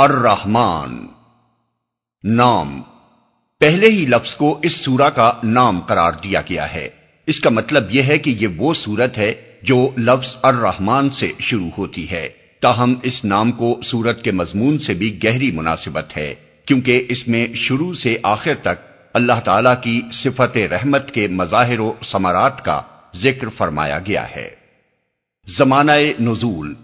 الرحمن نام، پہلے ہی لفظ کو اس سورہ کا نام قرار دیا گیا ہے۔ اس کا مطلب یہ ہے کہ یہ وہ سورت ہے جو لفظ الرحمن سے شروع ہوتی ہے، تاہم اس نام کو سورت کے مضمون سے بھی گہری مناسبت ہے، کیونکہ اس میں شروع سے آخر تک اللہ تعالیٰ کی صفت رحمت کے مظاہر و ثمرات کا ذکر فرمایا گیا ہے۔ زمانہ نزول،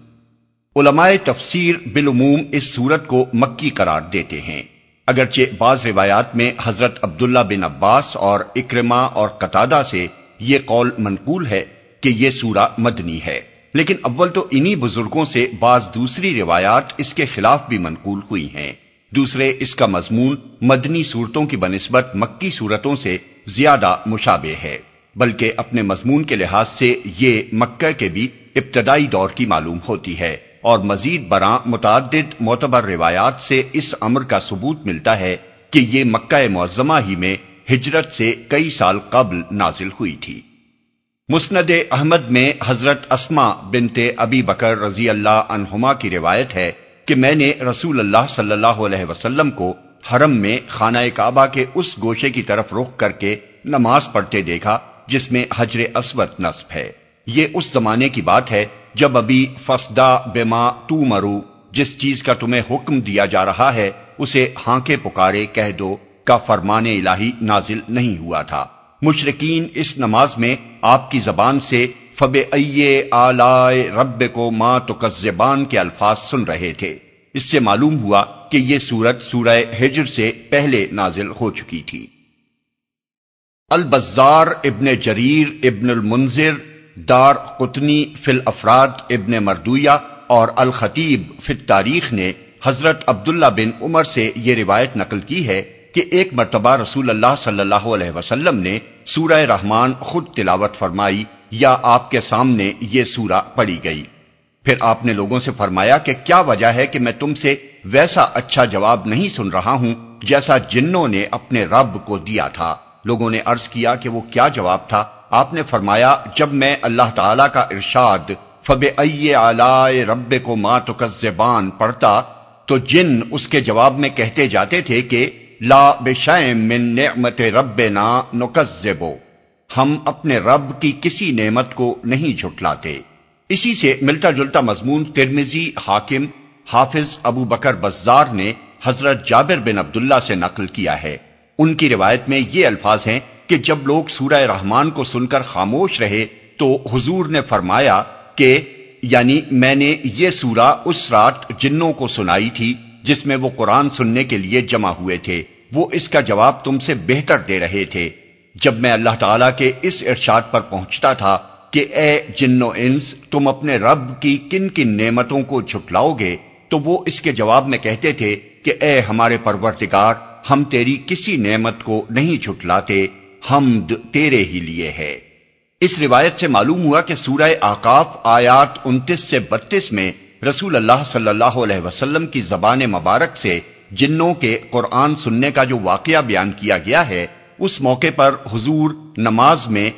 علماء تفسیر بالعموم اس سورت کو مکی قرار دیتے ہیں، اگرچہ بعض روایات میں حضرت عبداللہ بن عباس اور اکرمہ اور قتادہ سے یہ قول منقول ہے کہ یہ سورہ مدنی ہے، لیکن اول تو انہی بزرگوں سے بعض دوسری روایات اس کے خلاف بھی منقول ہوئی ہیں۔ دوسرے، اس کا مضمون مدنی صورتوں کی بنسبت مکی صورتوں سے زیادہ مشابہ ہے، بلکہ اپنے مضمون کے لحاظ سے یہ مکہ کے بھی ابتدائی دور کی معلوم ہوتی ہے، اور مزید برآں متعدد معتبر روایات سے اس امر کا ثبوت ملتا ہے کہ یہ مکہ معظمہ ہی میں ہجرت سے کئی سال قبل نازل ہوئی تھی۔ مسند احمد میں حضرت اسماء بنت ابی بکر رضی اللہ عنہما کی روایت ہے کہ میں نے رسول اللہ صلی اللہ علیہ وسلم کو حرم میں خانہ کعبہ کے اس گوشے کی طرف رخ کر کے نماز پڑھتے دیکھا جس میں حجر اسود نصب ہے۔ یہ اس زمانے کی بات ہے جب ابھی فسدا بما تومرو، جس چیز کا تمہیں حکم دیا جا رہا ہے اسے ہانکے پکارے کہہ دو، کا فرمان الہی نازل نہیں ہوا تھا۔ مشرکین اس نماز میں آپ کی زبان سے فب ائے آلائے رب کو ما تکذبان کے الفاظ سن رہے تھے۔ اس سے معلوم ہوا کہ یہ سورت سورہ ہجر سے پہلے نازل ہو چکی تھی۔ البزار ابن جریر ابن المنذر، دار قطنی فی الافراد ابن مردویہ اور الخطیب فی التاریخ نے حضرت عبداللہ بن عمر سے یہ روایت نقل کی ہے کہ ایک مرتبہ رسول اللہ صلی اللہ علیہ وسلم نے سورہ رحمان خود تلاوت فرمائی یا آپ کے سامنے یہ سورہ پڑھی گئی۔ پھر آپ نے لوگوں سے فرمایا کہ کیا وجہ ہے کہ میں تم سے ویسا اچھا جواب نہیں سن رہا ہوں جیسا جنوں نے اپنے رب کو دیا تھا؟ لوگوں نے عرض کیا کہ وہ کیا جواب تھا؟ آپ نے فرمایا، جب میں اللہ تعالیٰ کا ارشاد فَبِأَيِّ آلَاءِ رَبِّكُمْ مَا تُكَذِّبَانَ پڑھتا تو جن اس کے جواب میں کہتے جاتے تھے کہ لا بِشَيْءٍ مِّن نِعْمَتِ رَبِّنَا نُكَذِّبُ، ہم اپنے رب کی کسی نعمت کو نہیں جھٹلاتے۔ اسی سے ملتا جلتا مضمون ترمذی، حاکم، حافظ ابو بکر بزار نے حضرت جابر بن عبداللہ سے نقل کیا ہے۔ ان کی روایت میں یہ الفاظ ہیں کہ جب لوگ سورہ رحمان کو سن کر خاموش رہے تو حضور نے فرمایا کہ یعنی میں نے یہ سورہ اس رات جنوں کو سنائی تھی جس میں وہ قرآن سننے کے لیے جمع ہوئے تھے، وہ اس کا جواب تم سے بہتر دے رہے تھے۔ جب میں اللہ تعالیٰ کے اس ارشاد پر پہنچتا تھا کہ اے جن و انس، تم اپنے رب کی کن کن نعمتوں کو جھٹلاؤ گے، تو وہ اس کے جواب میں کہتے تھے کہ اے ہمارے پروردگار، ہم تیری کسی نعمت کو نہیں جھٹلاتے، حمد تیرے ہی لیے ہے۔ اس روایت سے معلوم ہوا کہ سورہ اعقاف آیات 29 سے 32 میں رسول اللہ صلی اللہ علیہ وسلم کی زبان مبارک سے جنوں کے قرآن سننے کا جو واقعہ بیان کیا گیا ہے، اس موقع پر حضور نماز میں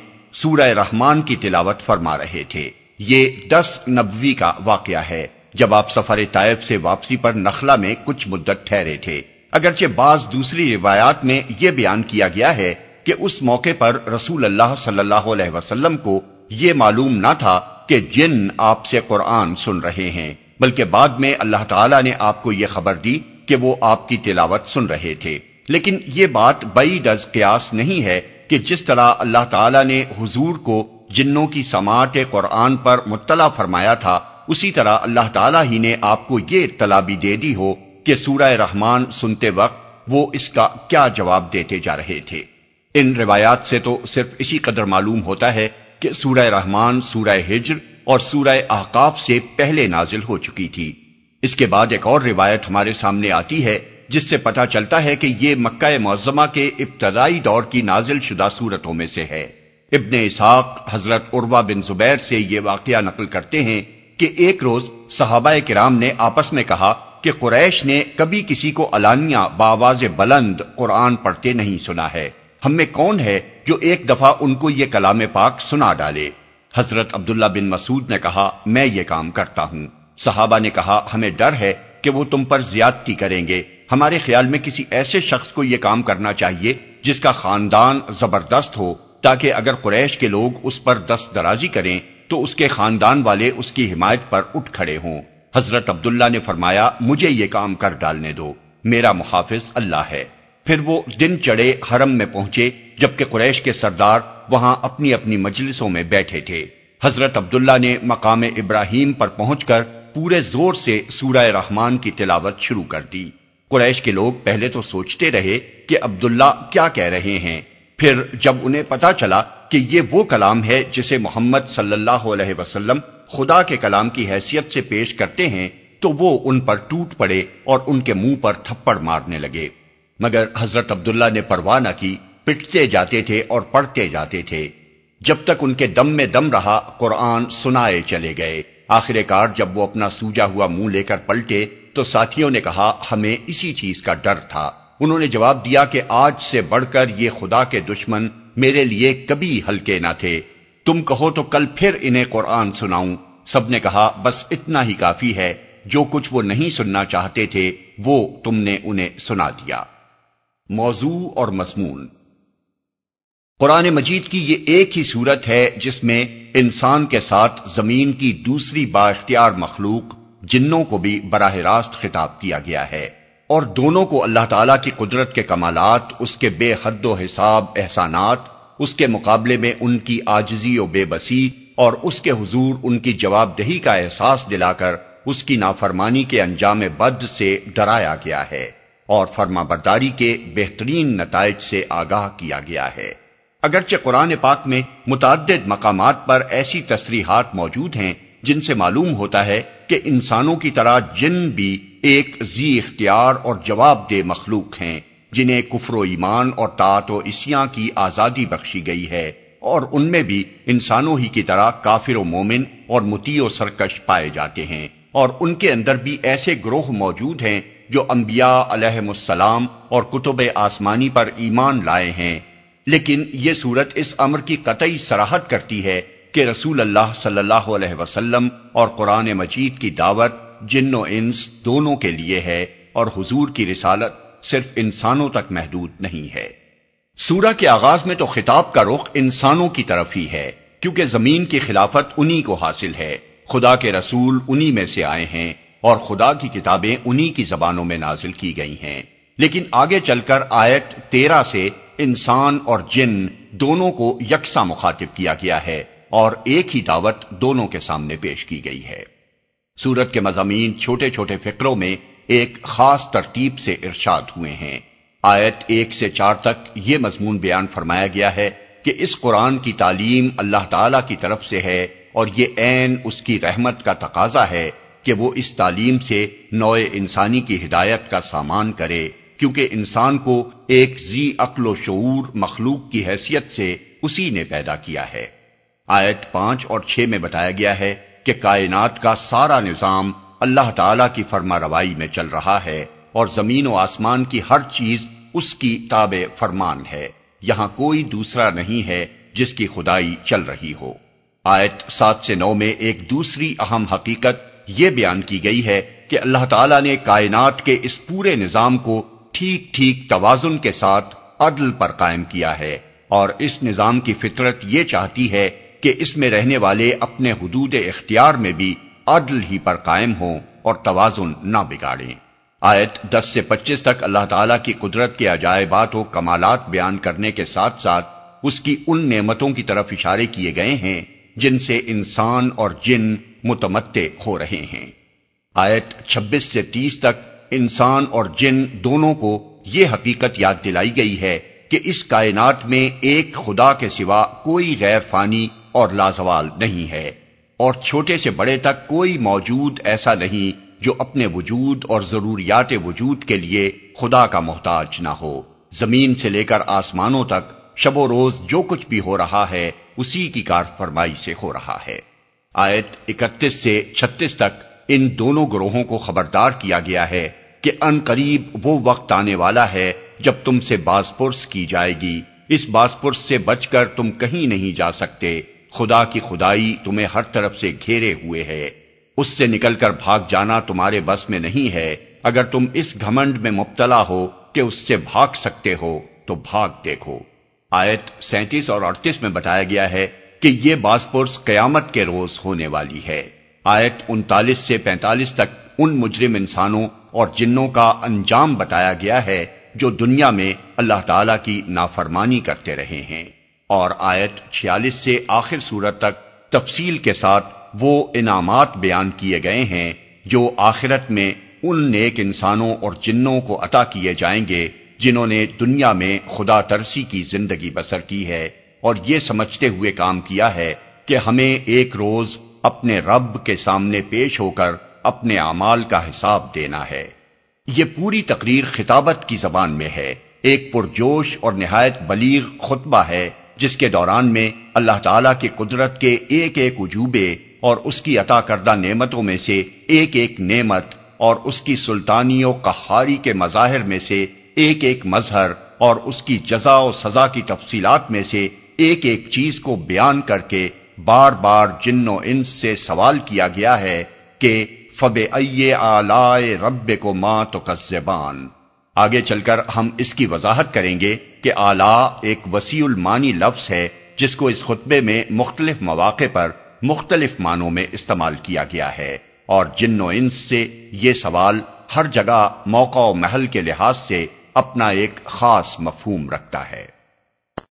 سورہ رحمان کی تلاوت فرما رہے تھے۔ یہ 10 نبوی کا واقعہ ہے، جب آپ سفر طائف سے واپسی پر نخلا میں کچھ مدت ٹھہرے تھے۔ اگرچہ بعض دوسری روایات میں یہ بیان کیا گیا ہے کہ اس موقع پر رسول اللہ صلی اللہ علیہ وسلم کو یہ معلوم نہ تھا کہ جن آپ سے قرآن سن رہے ہیں، بلکہ بعد میں اللہ تعالیٰ نے آپ کو یہ خبر دی کہ وہ آپ کی تلاوت سن رہے تھے۔ لیکن یہ بات بعید از قیاس نہیں ہے کہ جس طرح اللہ تعالیٰ نے حضور کو جنوں کی سماعت قرآن پر مطلع فرمایا تھا، اسی طرح اللہ تعالیٰ ہی نے آپ کو یہ اطلاع بھی دے دی ہو کہ سورہ رحمان سنتے وقت وہ اس کا کیا جواب دیتے جا رہے تھے۔ ان روایات سے تو صرف اسی قدر معلوم ہوتا ہے کہ سورہ رحمان سورہ ہجر اور سورہ احقاف سے پہلے نازل ہو چکی تھی۔ اس کے بعد ایک اور روایت ہمارے سامنے آتی ہے جس سے پتہ چلتا ہے کہ یہ مکہ معظمہ کے ابتدائی دور کی نازل شدہ صورتوں میں سے ہے۔ ابن اسحاق حضرت عروہ بن زبیر سے یہ واقعہ نقل کرتے ہیں کہ ایک روز صحابہ کرام نے آپس میں کہا کہ قریش نے کبھی کسی کو علانیہ بآواز بلند قرآن پڑھتے نہیں سنا ہے، ہم میں کون ہے جو ایک دفعہ ان کو یہ کلام پاک سنا ڈالے؟ حضرت عبداللہ بن مسعود نے کہا، میں یہ کام کرتا ہوں۔ صحابہ نے کہا، ہمیں ڈر ہے کہ وہ تم پر زیادتی کریں گے۔ ہمارے خیال میں کسی ایسے شخص کو یہ کام کرنا چاہیے جس کا خاندان زبردست ہو، تاکہ اگر قریش کے لوگ اس پر دست درازی کریں تو اس کے خاندان والے اس کی حمایت پر اٹھ کھڑے ہوں۔ حضرت عبداللہ نے فرمایا، مجھے یہ کام کر ڈالنے دو، میرا محافظ اللہ ہے۔ پھر وہ دن چڑھے حرم میں پہنچے، جبکہ قریش کے سردار وہاں اپنی اپنی مجلسوں میں بیٹھے تھے۔ حضرت عبداللہ نے مقام ابراہیم پر پہنچ کر پورے زور سے سورہ رحمان کی تلاوت شروع کر دی۔ قریش کے لوگ پہلے تو سوچتے رہے کہ عبداللہ کیا کہہ رہے ہیں، پھر جب انہیں پتا چلا کہ یہ وہ کلام ہے جسے محمد صلی اللہ علیہ وسلم خدا کے کلام کی حیثیت سے پیش کرتے ہیں، تو وہ ان پر ٹوٹ پڑے اور ان کے منہ پر تھپڑ مارنے لگے، مگر حضرت عبداللہ نے پرواہ نہ کی، پٹتے جاتے تھے اور پڑھتے جاتے تھے۔ جب تک ان کے دم میں دم رہا، قرآن سنائے چلے گئے۔ آخر کار جب وہ اپنا سوجا ہوا منہ لے کر پلٹے تو ساتھیوں نے کہا، ہمیں اسی چیز کا ڈر تھا۔ انہوں نے جواب دیا کہ آج سے بڑھ کر یہ خدا کے دشمن میرے لیے کبھی ہلکے نہ تھے، تم کہو تو کل پھر انہیں قرآن سناؤں۔ سب نے کہا، بس اتنا ہی کافی ہے، جو کچھ وہ نہیں سننا چاہتے تھے وہ تم نے انہیں سنا دیا۔ موضوع اور مضمون: قرآن مجید کی یہ ایک ہی صورت ہے جس میں انسان کے ساتھ زمین کی دوسری بااختیار مخلوق جنوں کو بھی براہ راست خطاب کیا گیا ہے، اور دونوں کو اللہ تعالیٰ کی قدرت کے کمالات، اس کے بے حد و حساب احسانات، اس کے مقابلے میں ان کی عاجزی و بے بسی، اور اس کے حضور ان کی جواب دہی کا احساس دلا کر اس کی نافرمانی کے انجام بد سے ڈرایا گیا ہے اور فرما برداری کے بہترین نتائج سے آگاہ کیا گیا ہے۔ اگرچہ قرآن پاک میں متعدد مقامات پر ایسی تصریحات موجود ہیں جن سے معلوم ہوتا ہے کہ انسانوں کی طرح جن بھی ایک ذی اختیار اور جواب دہ مخلوق ہیں، جنہیں کفر و ایمان اور طاعت و عصیاں کی آزادی بخشی گئی ہے، اور ان میں بھی انسانوں ہی کی طرح کافر و مومن اور مطیع و سرکش پائے جاتے ہیں، اور ان کے اندر بھی ایسے گروہ موجود ہیں جو انبیاء علیہم السلام اور کتب آسمانی پر ایمان لائے ہیں۔ لیکن یہ صورت اس امر کی قطعی صراحت کرتی ہے کہ رسول اللہ صلی اللہ علیہ وسلم اور قرآن مجید کی دعوت جن و انس دونوں کے لیے ہے، اور حضور کی رسالت صرف انسانوں تک محدود نہیں ہے۔ سورہ کے آغاز میں تو خطاب کا رخ انسانوں کی طرف ہی ہے، کیونکہ زمین کی خلافت انہی کو حاصل ہے، خدا کے رسول انہی میں سے آئے ہیں، اور خدا کی کتابیں انہی کی زبانوں میں نازل کی گئی ہیں۔ لیکن آگے چل کر آیت 13 سے انسان اور جن دونوں کو یکساں مخاطب کیا گیا ہے، اور ایک ہی دعوت دونوں کے سامنے پیش کی گئی ہے۔ سورت کے مضامین چھوٹے چھوٹے فقروں میں ایک خاص ترتیب سے ارشاد ہوئے ہیں۔ آیت 1 سے 4 تک یہ مضمون بیان فرمایا گیا ہے کہ اس قرآن کی تعلیم اللہ تعالی کی طرف سے ہے، اور یہ عین اس کی رحمت کا تقاضا ہے کہ وہ اس تعلیم سے نوع انسانی کی ہدایت کا سامان کرے، کیونکہ انسان کو ایک ذی عقل و شعور مخلوق کی حیثیت سے اسی نے پیدا کیا ہے۔ آیت 5 اور 6 میں بتایا گیا ہے کہ کائنات کا سارا نظام اللہ تعالیٰ کی فرما روائی میں چل رہا ہے، اور زمین و آسمان کی ہر چیز اس کی تابع فرمان ہے، یہاں کوئی دوسرا نہیں ہے جس کی خدائی چل رہی ہو۔ آیت 7 سے 9 میں ایک دوسری اہم حقیقت یہ بیان کی گئی ہے کہ اللہ تعالیٰ نے کائنات کے اس پورے نظام کو ٹھیک ٹھیک توازن کے ساتھ عدل پر قائم کیا ہے، اور اس نظام کی فطرت یہ چاہتی ہے کہ اس میں رہنے والے اپنے حدود اختیار میں بھی عدل ہی پر قائم ہوں اور توازن نہ بگاڑیں۔ آیت 10 سے 25 تک اللہ تعالیٰ کی قدرت کے عجائبات و کمالات بیان کرنے کے ساتھ ساتھ اس کی ان نعمتوں کی طرف اشارے کیے گئے ہیں جن سے انسان اور جن متمتع ہو رہے ہیں۔ آیت 26 سے 30 تک انسان اور جن دونوں کو یہ حقیقت یاد دلائی گئی ہے کہ اس کائنات میں ایک خدا کے سوا کوئی غیر فانی اور لازوال نہیں ہے، اور چھوٹے سے بڑے تک کوئی موجود ایسا نہیں جو اپنے وجود اور ضروریات وجود کے لیے خدا کا محتاج نہ ہو۔ زمین سے لے کر آسمانوں تک شب و روز جو کچھ بھی ہو رہا ہے اسی کی کارفرمائی سے ہو رہا ہے۔ آیت 31 سے 36 تک ان دونوں گروہوں کو خبردار کیا گیا ہے کہ ان قریب وہ وقت آنے والا ہے جب تم سے باز پرس کی جائے گی، اس باز پرس سے بچ کر تم کہیں نہیں جا سکتے، خدا کی خدائی تمہیں ہر طرف سے گھیرے ہوئے ہے۔ اس سے نکل کر بھاگ جانا تمہارے بس میں نہیں ہے۔ اگر تم اس گھمنڈ میں مبتلا ہو کہ اس سے بھاگ سکتے ہو تو بھاگ دیکھو۔ آیت 37 اور 38 میں بتایا گیا ہے کہ یہ باز پرس قیامت کے روز ہونے والی ہے۔ آیت 39 سے 45 تک ان مجرم انسانوں اور جنوں کا انجام بتایا گیا ہے جو دنیا میں اللہ تعالیٰ کی نافرمانی کرتے رہے ہیں، اور آیت 46 سے آخر سورت تک تفصیل کے ساتھ وہ انعامات بیان کیے گئے ہیں جو آخرت میں ان نیک انسانوں اور جنوں کو عطا کیے جائیں گے جنہوں نے دنیا میں خدا ترسی کی زندگی بسر کی ہے اور یہ سمجھتے ہوئے کام کیا ہے کہ ہمیں ایک روز اپنے رب کے سامنے پیش ہو کر اپنے اعمال کا حساب دینا ہے۔ یہ پوری تقریر خطابت کی زبان میں ہے، ایک پرجوش اور نہایت بلیغ خطبہ ہے جس کے دوران میں اللہ تعالیٰ کی قدرت کے ایک ایک عجوبے اور اس کی عطا کردہ نعمتوں میں سے ایک ایک نعمت اور اس کی سلطانی و قہاری کے مظاہر میں سے ایک ایک مظہر اور اس کی جزا و سزا کی تفصیلات میں سے ایک ایک چیز کو بیان کر کے بار بار جن و انس سے سوال کیا گیا ہے کہ فَبِأَيِّ آلَاءِ رَبِّكُمَا تُكَذِّبَانِ۔ آگے چل کر ہم اس کی وضاحت کریں گے کہ آلاء ایک وسیع المانی لفظ ہے جس کو اس خطبے میں مختلف مواقع پر مختلف معنوں میں استعمال کیا گیا ہے، اور جن و انس سے یہ سوال ہر جگہ موقع و محل کے لحاظ سے اپنا ایک خاص مفہوم رکھتا ہے۔